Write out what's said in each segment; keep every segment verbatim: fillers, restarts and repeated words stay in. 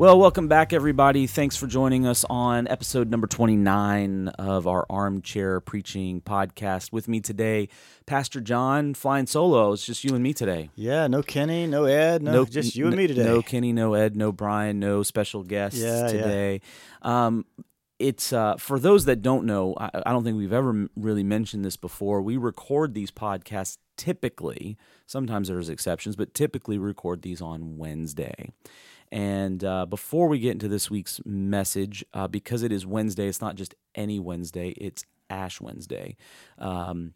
Well, welcome back, everybody. Thanks for joining us on episode number twenty-nine of our Armchair Preaching Podcast. With me today, Pastor John, flying solo. It's just you and me today. Yeah, no Kenny, no Ed, no, no just you n- and me today. No Kenny, no Ed, no Brian, no special guests yeah, today. Yeah. Um, it's uh, for those that don't know, I, I don't think we've ever m- really mentioned this before. We record these podcasts typically, sometimes there's exceptions, but typically record these on Wednesday. And uh, before we get into this week's message, uh, because it is Wednesday, it's not just any Wednesday, it's Ash Wednesday, um,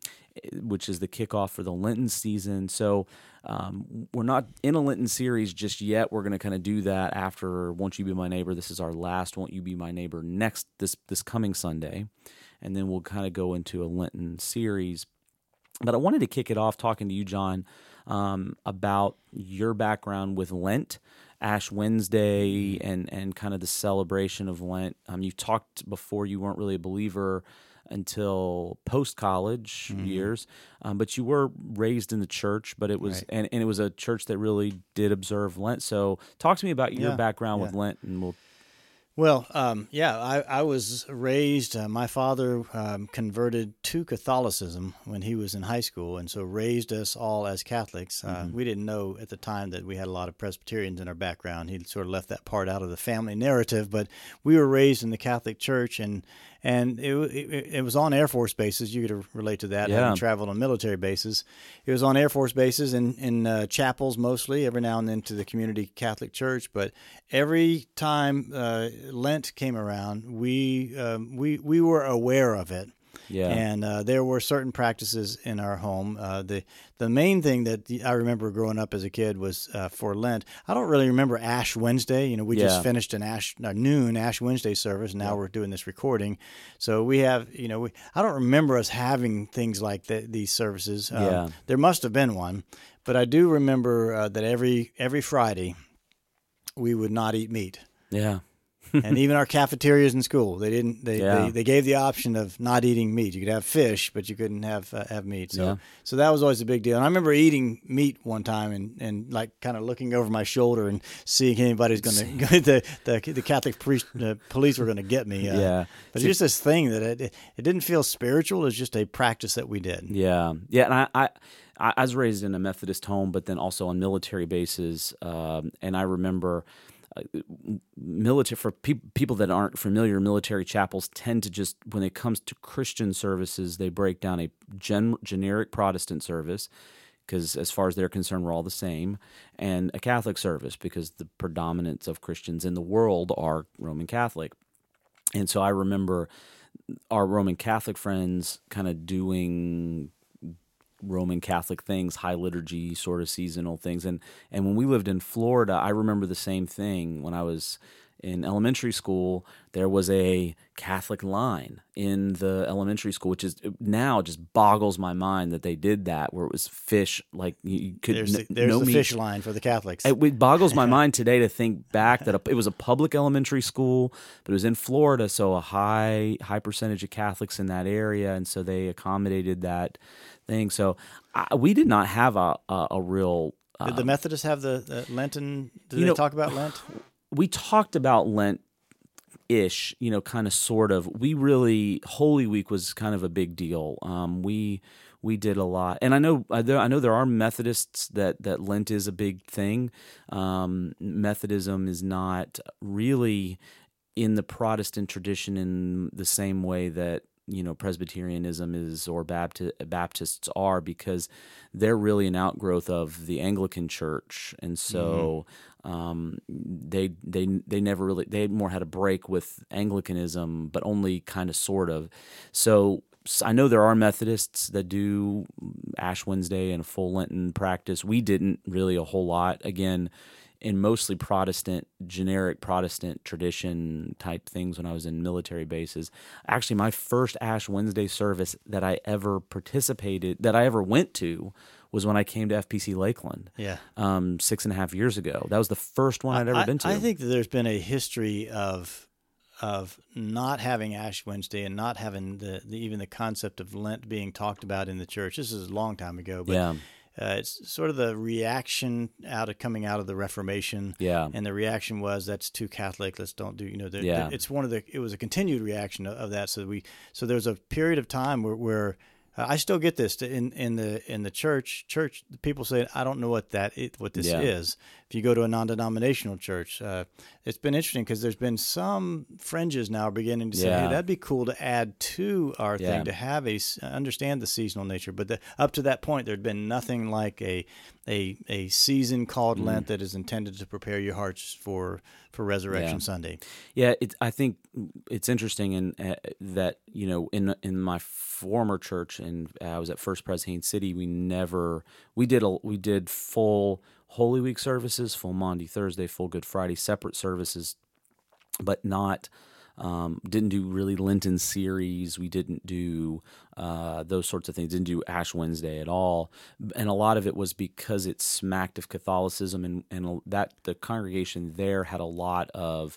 which is the kickoff for the Lenten season. So um, we're not in a Lenten series just yet. We're going to kind of do that after Won't You Be My Neighbor. This is our last Won't You Be My Neighbor next this this coming Sunday. And then we'll kind of go into a Lenten series. But I wanted to kick it off talking to you, John, um, about your background with Lent, Ash Wednesday, and and kind of the celebration of Lent. Um, you talked before you weren't really a believer until post-college mm-hmm. years, um, but you were raised in the church, but it was right. and, and it was a church that really did observe Lent. So talk to me about your yeah, background yeah. with Lent, and we'll... Well, um, yeah, I, I was raised, uh, my father um, converted to Catholicism when he was in high school, and so raised us all as Catholics. Uh, mm-hmm. We didn't know at the time that we had a lot of Presbyterians in our background. He sort of left that part out of the family narrative, but we were raised in the Catholic Church, and and it, it, it was on Air Force bases. You could relate to that, yeah. having traveled on military bases. It was on Air Force bases and in uh, chapels mostly, every now and then to the community Catholic Church, but every time... Uh, Lent came around, we um, we we were aware of it, yeah. and uh, there were certain practices in our home. Uh, the the main thing that I remember growing up as a kid was uh, for Lent. I don't really remember Ash Wednesday. You know, we yeah. just finished an Ash a noon Ash Wednesday service, and now yeah. we're doing this recording. So we have, you know, we I don't remember us having things like the, these services. Um, yeah. There must have been one, but I do remember uh, that every every Friday we would not eat meat. Yeah. And even our cafeterias in school, they didn't. They, yeah. they they gave the option of not eating meat. You could have fish, but you couldn't have uh, have meat. So yeah. so that was always a big deal. And I remember eating meat one time and, and like kind of looking over my shoulder and seeing anybody's going to the the the Catholic priest, the police were going to get me. Uh, yeah, but it's just this thing that it it didn't feel spiritual. It's just a practice that we did. Yeah, yeah, and I. I I was raised in a Methodist home, but then also on military bases, um, and I remember. Uh, military for pe- people that aren't familiar, military chapels tend to just, when it comes to Christian services, they break down a gen- generic Protestant service because, as far as they're concerned, we're all the same, and a Catholic service because the predominance of Christians in the world are Roman Catholic. And so I remember our Roman Catholic friends kind of doing Roman Catholic things, high liturgy sort of seasonal things. And and when we lived in Florida, I remember the same thing. When I was in elementary school, there was a Catholic line in the elementary school, which is now just boggles my mind that they did that, where it was fish. Like you could, there's the, there's no the fish line for the Catholics. It, it boggles my mind today to think back that a, it was a public elementary school, but it was in Florida, so a high high percentage of Catholics in that area, and so they accommodated that thing. So I, we did not have a a, a real. Um, did the Methodists have the, the Lenten? Did they know, talk about Lent? We talked about Lent-ish, you know, kind of, sort of. We really, Holy Week was kind of a big deal. Um, we we did a lot, and I know I know there are Methodists that, that Lent is a big thing. Um, Methodism is not really in the Protestant tradition in the same way that, you know, Presbyterianism is, or Baptist, Baptists are, because they're really an outgrowth of the Anglican Church, and so mm-hmm. um, they they they never really they more had a break with Anglicanism, but only kind of sort of. So I know there are Methodists that do Ash Wednesday and a full Lenten practice. We didn't really a whole lot. Again, in mostly Protestant, generic Protestant tradition type things when I was in military bases. Actually, my first Ash Wednesday service that I ever participated, that I ever went to, was when I came to F P C Lakeland yeah. um, six and a half years ago. That was the first one I'd ever I, been to. I think that there's been a history of of not having Ash Wednesday and not having the, the even the concept of Lent being talked about in the church. This is a long time ago, but... Yeah. Uh, it's sort of the reaction out of coming out of the Reformation. Yeah. And the reaction was, that's too Catholic. Let's don't do, you know, the, yeah. the, it's one of the, it was a continued reaction of, of that. So we, so there's a period of time where, where uh, I still get this to, in, in the, in the church church, people say, I don't know what that, it, what this yeah. is. If you go to a non-denominational church, uh, it's been interesting because there's been some fringes now beginning to say, yeah. hey, that'd be cool to add to our yeah. thing, to have a, understand the seasonal nature. But the, up to that point, there'd been nothing like a, a, a season called mm. Lent that is intended to prepare your hearts for, for Resurrection yeah. Sunday. Yeah. It, I think it's interesting in uh, that, you know, in, in my former church, and uh, I was at First Presbyterian City, we never, we did, a, we did full Holy Week services, full Maundy Thursday, full Good Friday, separate services, but not um, didn't do really Lenten series. We didn't do uh, those sorts of things. Didn't do Ash Wednesday at all. And a lot of it was because it smacked of Catholicism, and and that the congregation there had a lot of,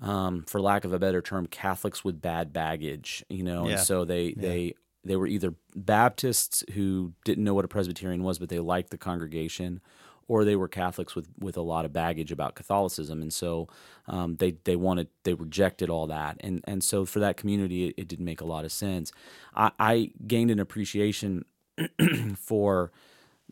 um, for lack of a better term, Catholics with bad baggage. You know, yeah. and so they yeah. they. They were either Baptists who didn't know what a Presbyterian was, but they liked the congregation, or they were Catholics with, with a lot of baggage about Catholicism, and so um, they they wanted they rejected all that, and and so for that community, it, it didn't make a lot of sense. I, I gained an appreciation for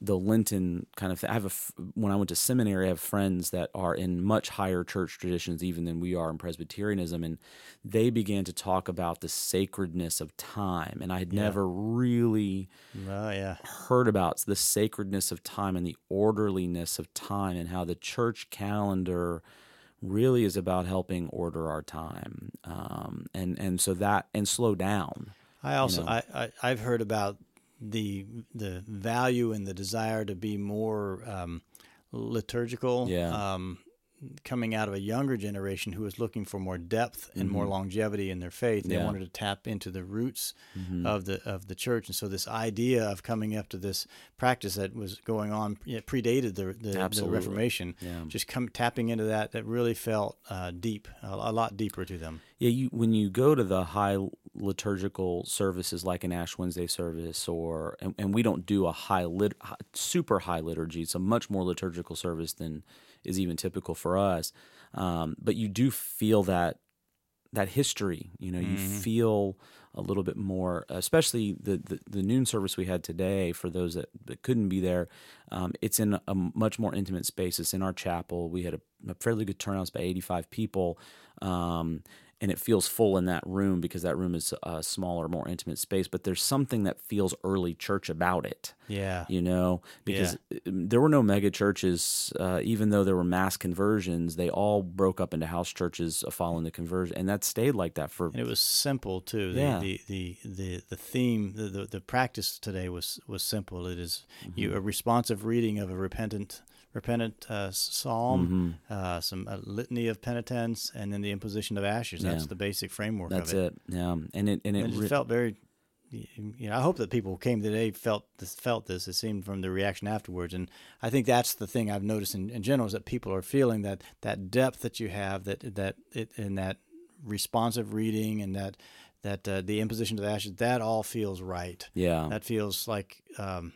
the Lenten kind of thing. I have a, when I went to seminary, I have friends that are in much higher church traditions even than we are in Presbyterianism, and they began to talk about the sacredness of time, and I had yeah. never really oh, yeah. heard about the sacredness of time and the orderliness of time, and how the church calendar really is about helping order our time, um, and and so that and slow down. I also you know? I, I I've heard about the the value and the desire to be more um, liturgical yeah. um, coming out of a younger generation who was looking for more depth and mm-hmm. more longevity in their faith. They yeah. wanted to tap into the roots mm-hmm. of the of the church. And so this idea of coming up to this practice that was going on, you know, predated the, the, the Reformation, yeah. just come tapping into that, that really felt uh, deep, a, a lot deeper to them. Yeah, you when you go to the high liturgical services like an Ash Wednesday service, or and, and we don't do a high lit, super high liturgy. It's a much more liturgical service than is even typical for us. Um, but you do feel that that history. You know, mm-hmm. you feel a little bit more, especially the, the the noon service we had today. For those that, that couldn't be there, um, it's in a much more intimate space. It's in our chapel. We had a, a fairly good turnout, by eighty-five people. Um, And it feels full in that room because that room is a smaller, more intimate space. But there's something that feels early church about it. Yeah. You know, because yeah. there were no mega churches. Uh, even though there were mass conversions, they all broke up into house churches following the conversion. And that stayed like that for... And it was simple, too. Yeah. The, the, the, the, the theme, the, the, the practice today was, was simple. It is mm-hmm. you, a responsive reading of a repentant... Repentant uh, psalm, mm-hmm. uh, some a litany of penitence, and then the imposition of ashes. That's yeah. the basic framework. That's of it. That's it. Yeah, and it and it, and it re- felt very. You know, I hope that people who came today felt this, felt this. It seemed from the reaction afterwards, and I think that's the thing I've noticed in, in general is that people are feeling that that depth that you have, that that it and that responsive reading, and that that uh, the imposition of ashes. That all feels right. Yeah, that feels like. Um,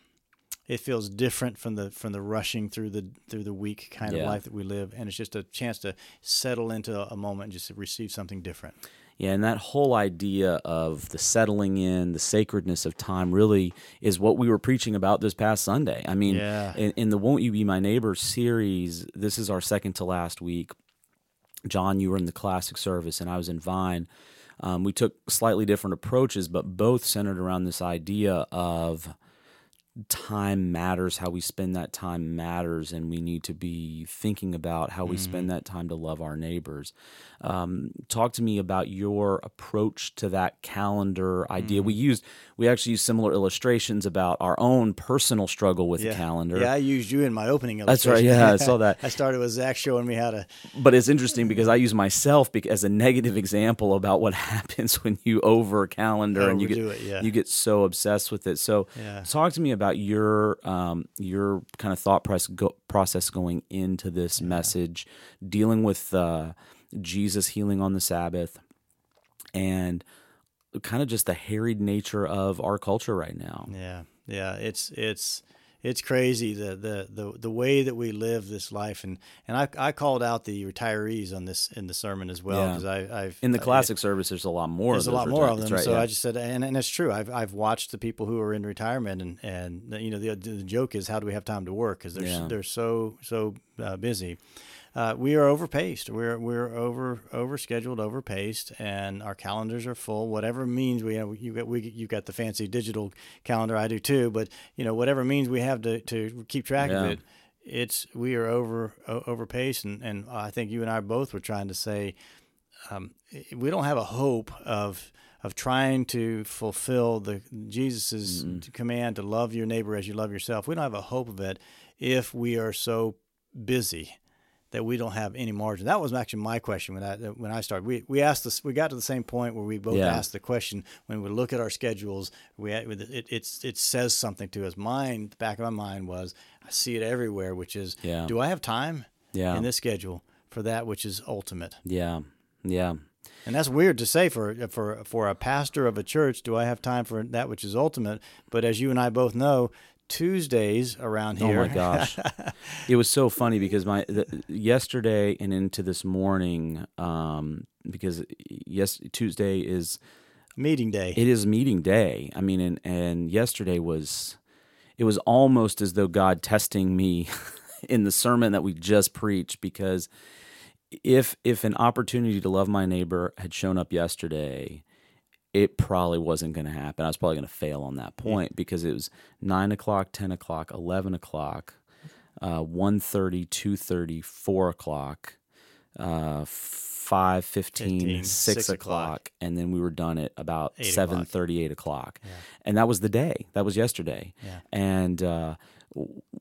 It feels different from the from the rushing through the through the week kind yeah. of life that we live, and it's just a chance to settle into a moment and just receive something different. Yeah, and that whole idea of the settling in, the sacredness of time, really is what we were preaching about this past Sunday. I mean, yeah. in, in the "Won't You Be My Neighbor" series, this is our second to last week. John, you were in the classic service, and I was in Vine. Um, we took slightly different approaches, but both centered around this idea of time matters, how we spend that time matters, and we need to be thinking about how we mm-hmm. spend that time to love our neighbors. Um, talk to me about your approach to that calendar idea. Mm-hmm. We used, we actually used similar illustrations about our own personal struggle with yeah. the calendar. Yeah, I used you in my opening illustration. That's right, yeah, I saw that. I started with Zach showing me how to... But it's interesting because I use myself as a negative example about what happens when you over-calendar Overdo and you get, it, yeah. you get so obsessed with it. So yeah. talk to me about your um, your kind of thought process going into this yeah. message, dealing with uh, Jesus healing on the Sabbath, and kind of just the harried nature of our culture right now. Yeah, yeah, it's it's it's crazy the, the the the way that we live this life, and and I I called out the retirees on this in the sermon as well, because yeah. I I've in the classic I, service there's a lot more there's of those a lot more of them, right, so yeah. I just said, and and it's true, I've I've watched the people who are in retirement, and and you know the the joke is, how do we have time to work, because they're yeah. they're so so uh, busy. Uh, we are overpaced. We're we're over overscheduled, overpaced, and our calendars are full. Whatever means we have, you got we you got the fancy digital calendar. I do too, but you know whatever means we have to, to keep track yeah. of it. It's we are over overpaced, and, and I think you and I both were trying to say um, we don't have a hope of of trying to fulfill the Jesus's mm-hmm. command to love your neighbor as you love yourself. We don't have a hope of it if we are so busy that we don't have any margin. That was actually my question when I when I started. We we asked this. We got to the same point where we both yeah. asked the question. When we look at our schedules, we it it's, it says something to us. Mine, the back of my mind was, I see it everywhere, which is, yeah. do I have time yeah. in this schedule for that which is ultimate? Yeah, yeah. And that's weird to say for for for a pastor of a church. Do I have time for that which is ultimate? But as you and I both know, Tuesdays around here. Oh my gosh. It was so funny because my the, yesterday and into this morning, um, because yes, Tuesday is meeting day. It is meeting day. I mean, and, and yesterday was, it was almost as though God testing me in the sermon that we just preached, because if if an opportunity to love my neighbor had shown up yesterday, it probably wasn't going to happen. I was probably going to fail on that point, because it was nine o'clock, ten o'clock, eleven o'clock, uh, one thirty, two thirty, four o'clock, uh, five fifteen, six o'clock, and then we were done at about seven thirty, eight o'clock. Yeah. And that was the day. That was yesterday. Yeah. And uh,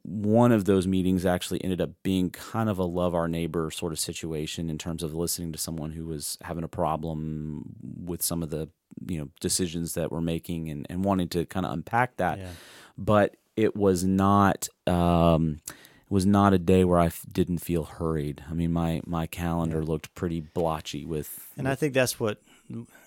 one of those meetings actually ended up being kind of a love our neighbor sort of situation, in terms of listening to someone who was having a problem with some of the you know decisions that we're making, and, and wanting to kind of unpack that. Yeah. But it was not um, it was not a day where I f- didn't feel hurried. I mean, my my calendar yeah. looked pretty blotchy with. And with, I think that's what.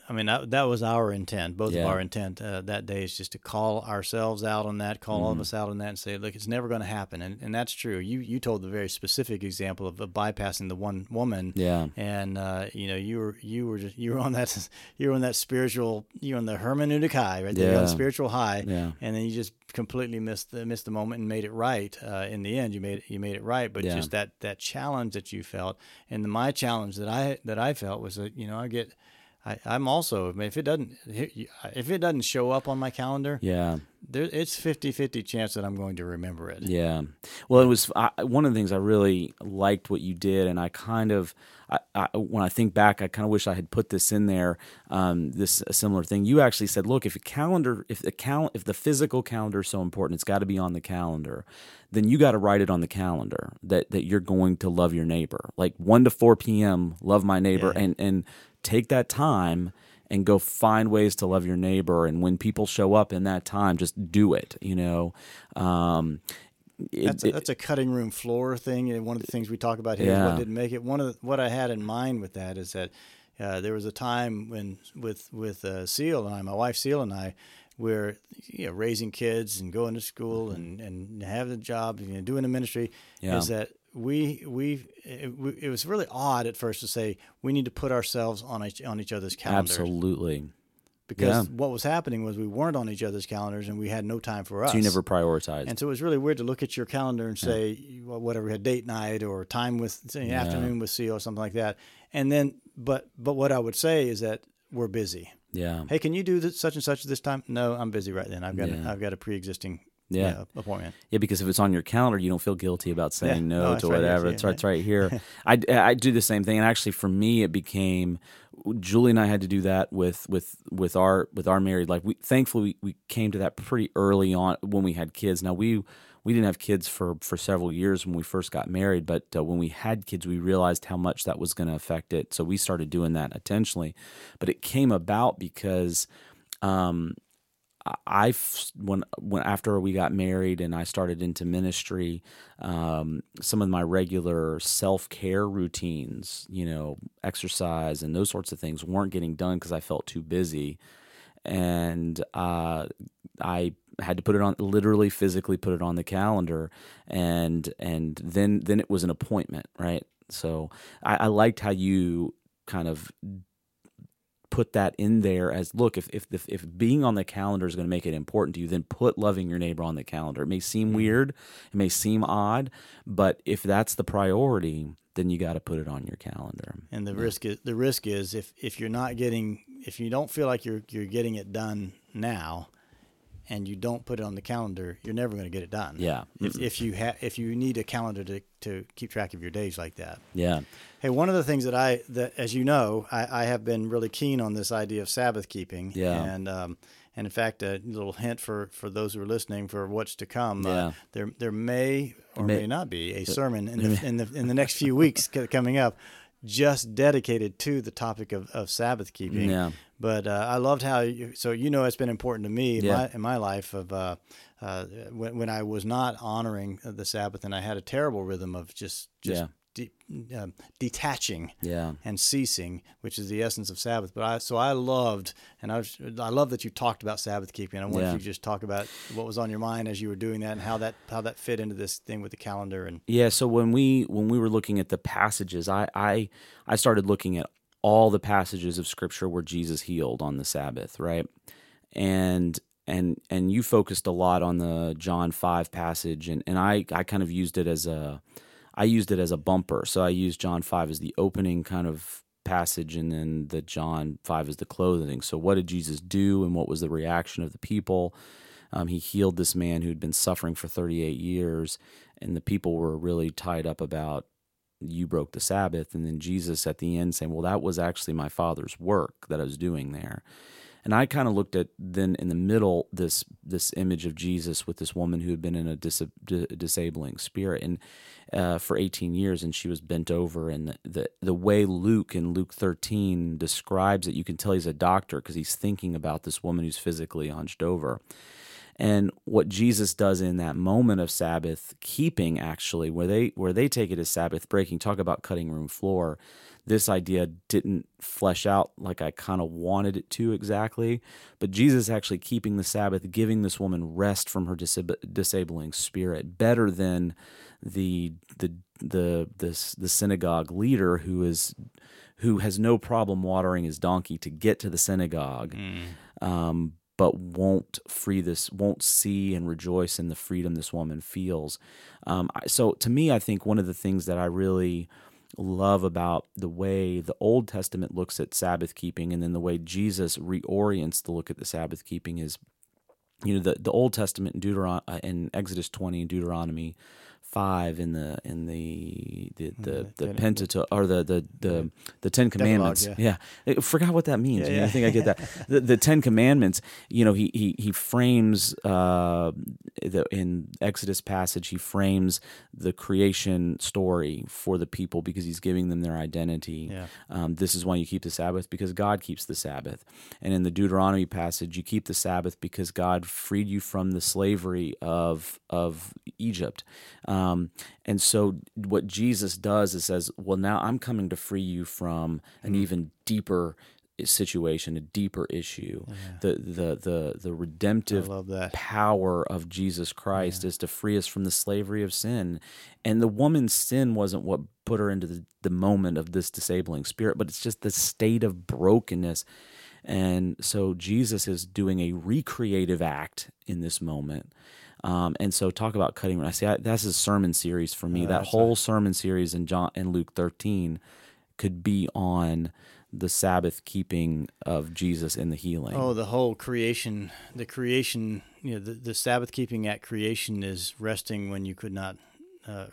I mean, that was our intent, both yeah. of our intent uh, that day, is just to call ourselves out on that, call mm-hmm. all of us out on that, and say, look, it's never going to happen. And and that's true. You you told the very specific example of, of bypassing the one woman. Yeah. And uh, you know, you were you were just, you were on that you were on that spiritual you were on the hermeneutic high, right? Yeah. You're on the spiritual high. Yeah. And then you just completely missed the missed the moment and made it right. Uh, in the end, you made it, you made it right, but yeah. just that that challenge that you felt, and the, my challenge that I that I felt was that you know I get. I, I'm also, I mean, if it doesn't if it doesn't show up on my calendar, yeah, there, it's fifty-fifty chance that I'm going to remember it. Yeah. Well, it was I, one of the things I really liked what you did, and I kind of, I, I, when I think back, I kind of wish I had put this in there. Um, this a similar thing. You actually said, look, if a calendar, if the cal- if the physical calendar is so important, it's got to be on the calendar. Then you got to write it on the calendar that that you're going to love your neighbor, like one to four p m. Love my neighbor, yeah. and and. Take that time and go find ways to love your neighbor. And when people show up in that time, just do it, you know. Um, it, that's, a, that's a cutting room floor thing. And one of the things we talk about here yeah. is what didn't make it. One of the, what I had in mind with that is that uh, there was a time when with with uh, Seal and I, my wife Seal and I, were you know, raising kids and going to school mm-hmm. and, and having a job and you know, doing the ministry yeah. is that, We we it, it was really odd at first to say we need to put ourselves on each, on each other's calendars. Absolutely, because yeah. what was happening was we weren't on each other's calendars and we had no time for us. So you never prioritized, and so it was really weird to look at your calendar and say yeah. well, whatever we had, date night or time with say, yeah. afternoon with C E O or something like that. And then, but but what I would say is that we're busy. Yeah. Hey, can you do this, such and such this time? No, I'm busy right then. I've got yeah. a, I've got a pre-existing. Yeah. yeah, appointment. Yeah, because if it's on your calendar, you don't feel guilty about saying yeah. no, no to whatever. Right, it's, right, it's right here. I, I do the same thing, and actually, for me, it became Julie and I had to do that with with, with our with our married life. We thankfully we, we came to that pretty early on when we had kids. Now we we didn't have kids for, for several years when we first got married, but uh, when we had kids, we realized how much that was going to affect it. So we started doing that intentionally, but it came about because. Um, I when when after we got married and I started into ministry, um, some of my regular self-care routines, you know, exercise and those sorts of things, weren't getting done because I felt too busy, and uh, I had to put it on, literally physically put it on the calendar, and and then then it was an appointment, right? So I, I liked how you kind of put that in there as, look, if if if, if being on the calendar is going to make it important to you, then put loving your neighbor on the calendar. It may seem weird, it may seem odd, but if that's the priority, then you got to put it on your calendar. And the yeah. risk is the risk is if if you're not getting if you don't feel like you're you're getting it done now, and you don't put it on the calendar, you're never going to get it done. Yeah. If, if you ha- if you need a calendar to, to keep track of your days like that. Yeah. Hey, one of the things that I, that as you know, I, I have been really keen on this idea of Sabbath keeping. Yeah. And um, and in fact, a little hint for, for those who are listening for what's to come. Yeah. Uh, there there may or may, may not be a sermon in the, in the in the next few weeks coming up, just dedicated to the topic of, of Sabbath keeping. Yeah. But uh, I loved how, you, so you know it's been important to me in, yeah. my, in my life of uh, uh, when, when I was not honoring the Sabbath, and I had a terrible rhythm of just, just yeah. de- uh, detaching yeah. and ceasing, which is the essence of Sabbath. But I, so I loved, and I, was, I love that you talked about Sabbath keeping. I wonder yeah. if you just talk about what was on your mind as you were doing that, and how that how that fit into this thing with the calendar. And yeah, so when we when we were looking at the passages, I I, I started looking at all the passages of Scripture where Jesus healed on the Sabbath, right? And and and you focused a lot on the John five passage, and, and I, I kind of used it as a I used it as a bumper. So I used John five as the opening kind of passage, and then the John five as the clothing. So what did Jesus do, and what was the reaction of the people? Um, he healed this man who had been suffering for thirty-eight years, and the people were really tied up about, you broke the Sabbath. And then Jesus at the end saying, well, that was actually my Father's work that I was doing there. And I kind of looked at then in the middle, this this image of Jesus with this woman who had been in a dis- d- disabling spirit and uh, for eighteen years, and she was bent over. And the, the, the way Luke in Luke thirteen describes it, you can tell he's a doctor because he's thinking about this woman who's physically hunched over. And what Jesus does in that moment of Sabbath keeping, actually, where they where they take it as Sabbath breaking, talk about cutting room floor, this idea didn't flesh out like I kind of wanted it to exactly, but Jesus actually keeping the Sabbath, giving this woman rest from her disab- disabling spirit, better than the the the the, the synagogue leader who is who has no problem watering his donkey to get to the synagogue. Mm. Um, but won't free this, won't see and rejoice in the freedom this woman feels. Um, so to me, I think one of the things that I really love about the way the Old Testament looks at Sabbath keeping, and then the way Jesus reorients the look at the Sabbath keeping, is, you know, the, the Old Testament in, Deuteron- uh, in Exodus twenty and Deuteronomy Five in the in the the the, the Pentateuch or the the the, the Ten Commandments. Decalogue, yeah. yeah, I forgot what that means. Yeah, yeah. I think I get that. the, the Ten Commandments. You know, he he he frames uh, the, in Exodus passage. He frames the creation story for the people because he's giving them their identity. Yeah. Um, this is why you keep the Sabbath, because God keeps the Sabbath. And in the Deuteronomy passage, you keep the Sabbath because God freed you from the slavery of of Egypt. Um, Um, and so what Jesus does is says, well, now I'm coming to free you from an mm-hmm. even deeper situation, a deeper issue. Yeah. The, the the the redemptive power of Jesus Christ yeah. is to free us from the slavery of sin. And the woman's sin wasn't what put her into the, the moment of this disabling spirit, but it's just the state of brokenness. And so Jesus is doing a recreative act in this moment. Um, and so talk about cutting. I see I, that's a sermon series for me. Oh, that whole right. sermon series in John in Luke thirteen could be on the Sabbath keeping of Jesus and the healing. Oh, the whole creation, the creation, you know, the, the Sabbath keeping at creation is resting when you could not uh,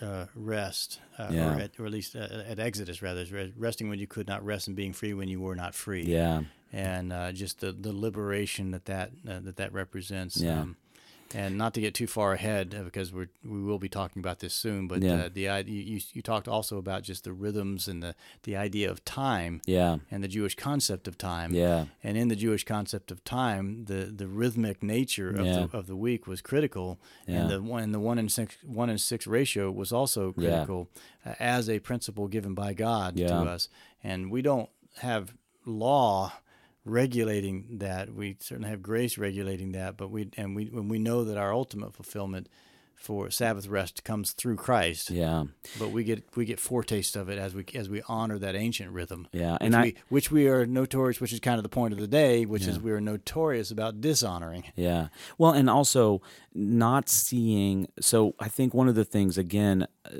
uh, rest, uh, yeah. or, at, or at least uh, at Exodus rather, resting when you could not rest and being free when you were not free. Yeah, and uh, just the, the liberation that that uh, that that represents. Yeah. Um, And not to get too far ahead, because we we will be talking about this soon. But yeah. uh, the you you talked also about just the rhythms and the, the idea of time, yeah. and the Jewish concept of time, yeah. and in the Jewish concept of time, the, the rhythmic nature of yeah. the of the week was critical, yeah. and the one and the one in six one in six ratio was also critical yeah. uh, as a principle given by God yeah. to us, and we don't have law regulating that. We certainly have grace regulating that, but we and we when we know that our ultimate fulfillment for Sabbath rest comes through Christ. Yeah. But we get we get foretaste of it as we as we honor that ancient rhythm. Yeah. And which I, we, which we are notorious, which is kind of the point of the day, which yeah. is we are notorious about dishonoring. Yeah. Well, and also not seeing. So I think one of the things again, uh,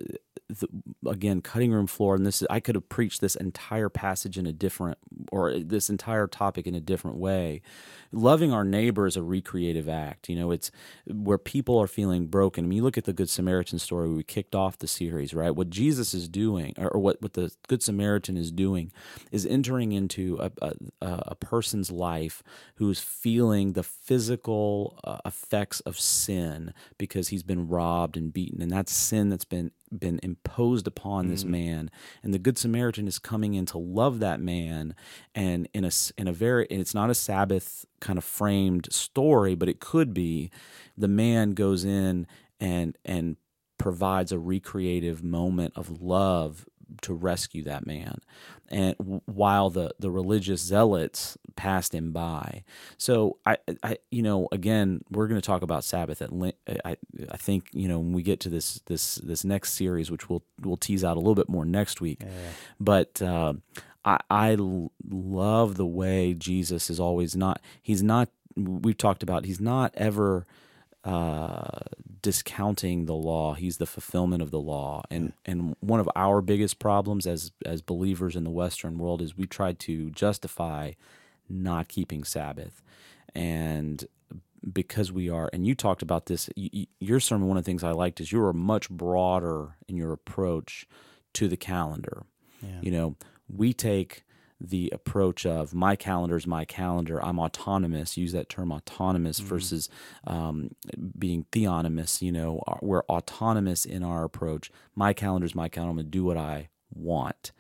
the, again, cutting room floor, and this is, I could have preached this entire passage in a different, or this entire topic in a different way. Loving our neighbor is a recreative act. You know, it's where people are feeling broken. I mean, you look at the Good Samaritan story we kicked off the series, right? What Jesus is doing, or what, what the Good Samaritan is doing, is entering into a, a, a person's life who's feeling the physical uh, effects of sin because he's been robbed and beaten. And that's sin that's been been imposed upon this mm-hmm. man, and the Good Samaritan is coming in to love that man, and in a in a very and it's not a Sabbath kind of framed story, but it could be. The man goes in and and provides a recreative moment of love to rescue that man, and while the the religious zealots passed him by. So I, I you know, again, we're going to talk about Sabbath at Lent. I I think, you know, when we get to this this this next series, which we'll we'll tease out a little bit more next week. Yeah. But uh, I I love the way Jesus is always not. He's not. We've talked about. He's not ever. Uh, discounting the law. He's the fulfillment of the law. And and one of our biggest problems as as believers in the Western world is we try to justify not keeping Sabbath. And because we are, and you talked about this, you, your sermon, one of the things I liked is you were much broader in your approach to the calendar. Yeah. You know, we take the approach of my calendar is my calendar, I'm autonomous, use that term autonomous mm-hmm. versus um, being theonomous, you know, we're autonomous in our approach. My calendar is my calendar, I'm going to do what I want,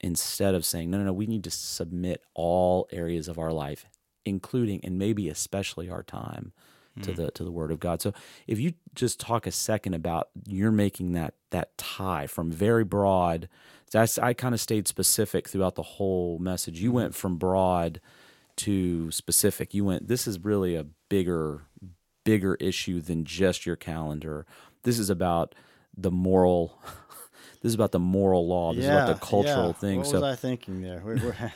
instead of saying, no, no, no, we need to submit all areas of our life, including and maybe especially our time, mm-hmm. to the to the Word of God. So if you just talk a second about you're making that that tie from very broad. That's, I kind of stayed specific throughout the whole message. You went from broad to specific. You went, this is really a bigger, bigger issue than just your calendar. This is about the moral. This is about the moral law. This yeah, is about the cultural yeah. thing. What so, was I thinking there? We're, we're,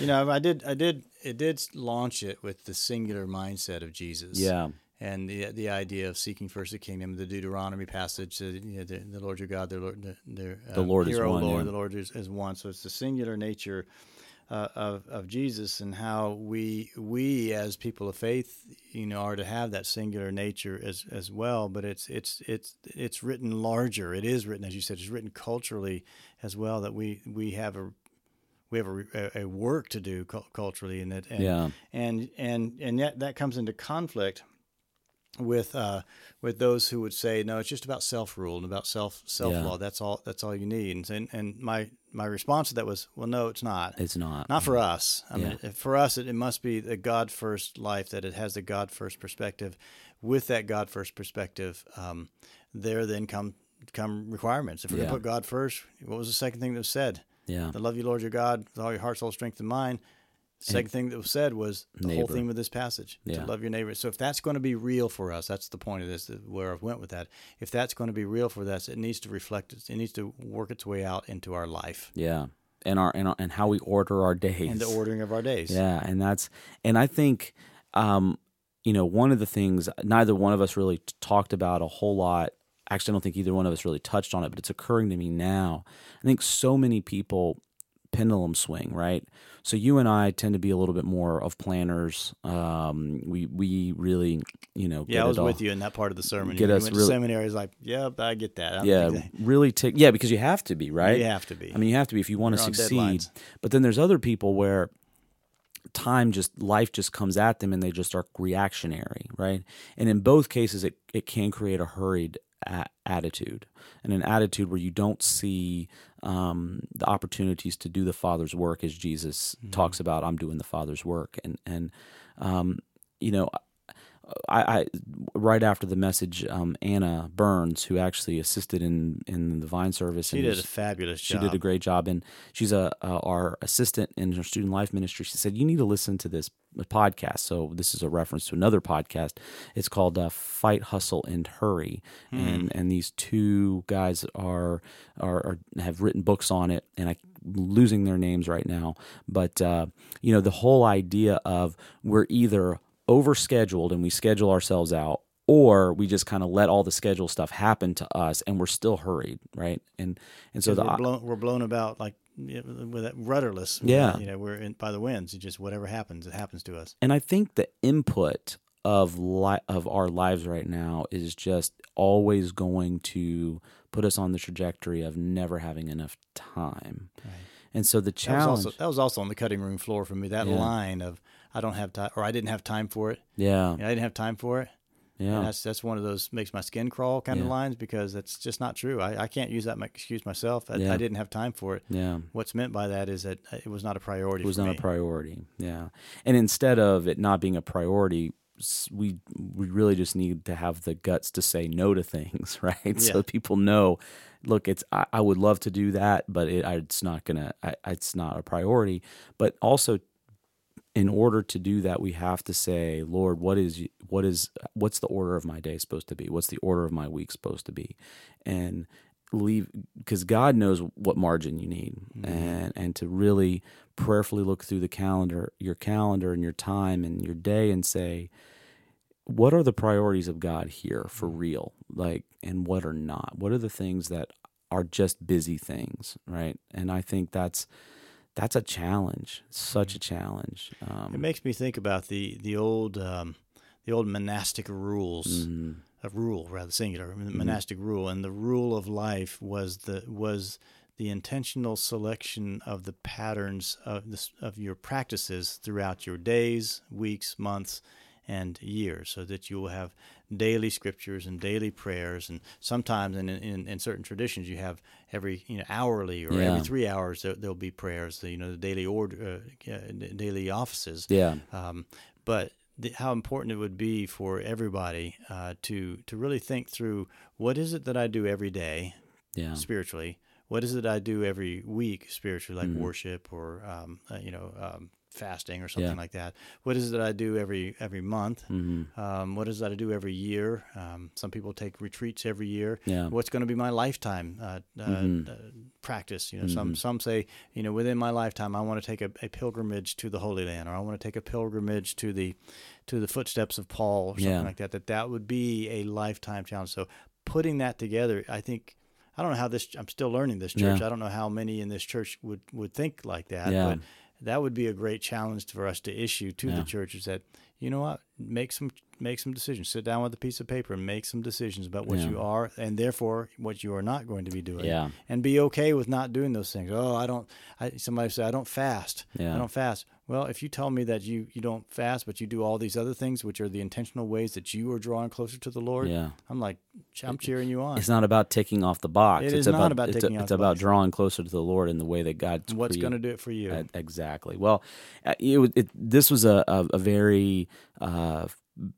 you know, I did, I did, it did launch it with the singular mindset of Jesus. Yeah. And the the idea of seeking first the kingdom, the Deuteronomy passage, the, you know, the, the Lord your God, the Lord, the, the um, Lord is one. Lord, yeah. The Lord is, is one. So it's the singular nature uh, of of Jesus, and how we we as people of faith, you know, are to have that singular nature as as well. But it's it's it's it's written larger. It is written, as you said, it's written culturally as well. That we we have a we have a, a work to do culturally, and that and yeah. and and and yet that comes into conflict with uh, with those who would say, no, it's just about self-rule and about self self yeah. law. That's all. That's all you need. And and my, my response to that was, well, no, it's not. It's not. Not for us. I yeah. mean, for us, it, it must be the God first life, that it has the God first perspective. With that God first perspective, um, there then come come requirements. If we're yeah. gonna put God first, what was the second thing that was said? Yeah, to love you, Lord your God, with all your heart, soul, strength, and mind. Second thing that was said was the neighbor. Whole theme of this passage, yeah. to love your neighbor. So if that's going to be real for us, that's the point of this, where I went with that. If that's going to be real for us, it needs to reflect, it needs to work its way out into our life. Yeah, and our and, our, and how we order our days. And the ordering of our days. Yeah, and that's, and I think, um, you know, one of the things, neither one of us really talked about a whole lot. Actually, I don't think either one of us really touched on it, but it's occurring to me now. I think so many people pendulum swing, right? So you and I tend to be a little bit more of planners. Um, we we really, you know, yeah, I was with you in that part of the sermon. Get you us went really, to seminary, like, yeah, I get that. I yeah, that. really, tick, yeah, because you have to be, right? You have to be. I mean, you have to be if you want You're to succeed. But then there's other people where time just life just comes at them and they just are reactionary, right? And in both cases, it it can create a hurried a- attitude and an attitude where you don't see um, the opportunities to do the Father's work, as Jesus mm-hmm. talks about. I'm doing the Father's work, and and um, you know, I, I right after the message, um, Anna Burns, who actually assisted in, in the Vine service, she and did was, a fabulous she job. She did a great job, and she's a, a our assistant in her student life ministry. She said, "You need to listen to this podcast." So this is a reference to another podcast. It's called uh, "Fight, Hustle, and Hurry," hmm. and and these two guys are, are are have written books on it, and I. losing their names right now, but uh, you know, the whole idea of we're either overscheduled and we schedule ourselves out, or we just kind of let all the schedule stuff happen to us and we're still hurried, right? And and so the, we're, blown, we're blown about like you know, with that rudderless. Yeah, you know, we're in, by the winds. It just whatever happens, it happens to us. And I think the input of li- of our lives right now is just always going to put us on the trajectory of never having enough time. Right. And so the challenge... That was, also, that was also on the cutting room floor for me, that yeah. line of, I don't have time, or I didn't have time for it. Yeah. You know, I didn't have time for it. Yeah. And that's that's one of those makes my skin crawl kind yeah. of lines, because that's just not true. I, I can't use that my excuse myself. I, yeah. I didn't have time for it. Yeah. What's meant by that is that it was not a priority for me. It was not a priority, yeah. And instead of it not being a priority... We we really just need to have the guts to say no to things, right? Yeah. So people know, look, it's I, I would love to do that, but it, I, it's not gonna, I, it's not a priority. But also, in order to do that, we have to say, Lord, what is what is what's the order of my day supposed to be? What's the order of my week supposed to be? And leave, because God knows what margin you need, mm-hmm. and and to really prayerfully look through the calendar, your calendar and your time and your day, and say, what are the priorities of God here for real? Like, and what are not? What are the things that are just busy things, right? And I think that's that's a challenge, such a challenge. Um, it makes me think about the the old um, the old monastic rules. Mm-hmm. A rule, rather singular, mm-hmm. monastic rule, and the rule of life was the was the intentional selection of the patterns of this, of your practices throughout your days, weeks, months, and years, so that you will have daily scriptures and daily prayers, and sometimes in in, in certain traditions you have every you know hourly or yeah. every three hours there, there'll be prayers, you know, the daily order, uh, daily offices. Yeah, um, but. The, how important it would be for everybody uh, to to really think through, what is it that I do every day yeah. spiritually? What is it I do every week spiritually, like mm-hmm. worship or um, uh, you know um, fasting or something yeah. like that? What is it that I do every every month? Mm-hmm. Um, what is it that I do every year? Um, some people take retreats every year. Yeah. What's going to be my lifetime uh, uh, mm-hmm. uh, practice? You know, mm-hmm. some some say, you know, within my lifetime, I want to take a, a pilgrimage to the Holy Land, or I want to take a pilgrimage to the to the footsteps of Paul, or something yeah. like that, that that would be a lifetime challenge. So putting that together, I think, I don't know how this, I'm still learning this church. Yeah. I don't know how many in this church would, would think like that, yeah. but that would be a great challenge for us to issue to yeah. the church, is that, you know what, make some make some decisions. Sit down with a piece of paper and make some decisions about what yeah. you are, and therefore what you are not going to be doing. Yeah. And be okay with not doing those things. Oh, I don't, I, somebody said, I don't fast. Yeah. I don't fast. Well, if you tell me that you, you don't fast, but you do all these other things, which are the intentional ways that you are drawing closer to the Lord, yeah. I'm like, I'm cheering you on. It's not about ticking off the box. It it's is about, not about it's ticking a, off it's the box. It's about drawing closer to the Lord in the way that God's created. What's going to do it for you? Uh, exactly. Well, it, it, this was a, a, a very... Uh,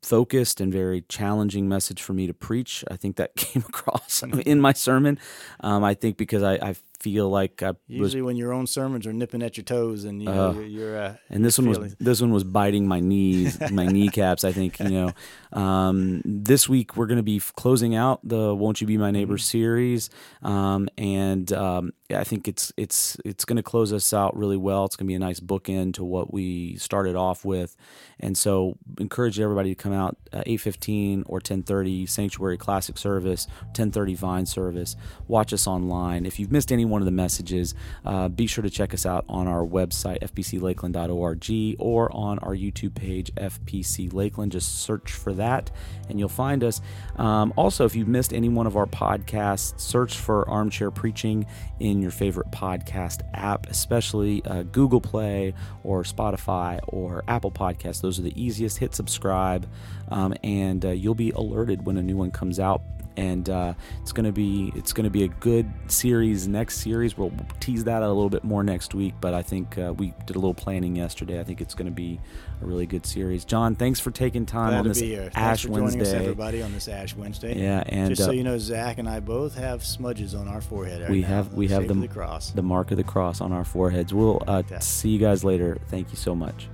focused and very challenging message for me to preach. I think that came across in my sermon. Um, I think because I, I feel like I usually was, when your own sermons are nipping at your toes, and you know, uh, you're, you're uh, and this one feeling. was this one was biting my knees, my kneecaps. I think you know. Um, this week we're going to be closing out the "Won't You Be My Neighbor" mm-hmm. series, um, and um, I think it's it's it's going to close us out really well. It's going to be a nice bookend to what we started off with, and so encourage everybody to come out uh, eight fifteen or ten thirty Sanctuary Classic Service, ten thirty Vine Service. Watch us online. If you've missed any one of the messages, uh, be sure to check us out on our website, f p c lakeland dot org, or on our YouTube page, F P C Lakeland. Just search for that and you'll find us. Um, also, if you've missed any one of our podcasts, search for Armchair Preaching in your favorite podcast app, especially uh, Google Play or Spotify or Apple Podcasts. Those are the easiest. Hit subscribe, um, and uh, you'll be alerted when a new one comes out. and uh, it's gonna be it's gonna be a good series. Next series, we'll tease that out a little bit more next week. But I think uh, we did a little planning yesterday. I think it's gonna be a really good series. John, thanks for taking time Glad on this Ash thanks for Wednesday. Joining us, everybody, on this Ash Wednesday. Yeah, and just uh, so you know, Zach and I both have smudges on our forehead. Right we now, have we the have the, the cross, the mark of the cross on our foreheads. We'll uh, see you guys later. Thank you so much.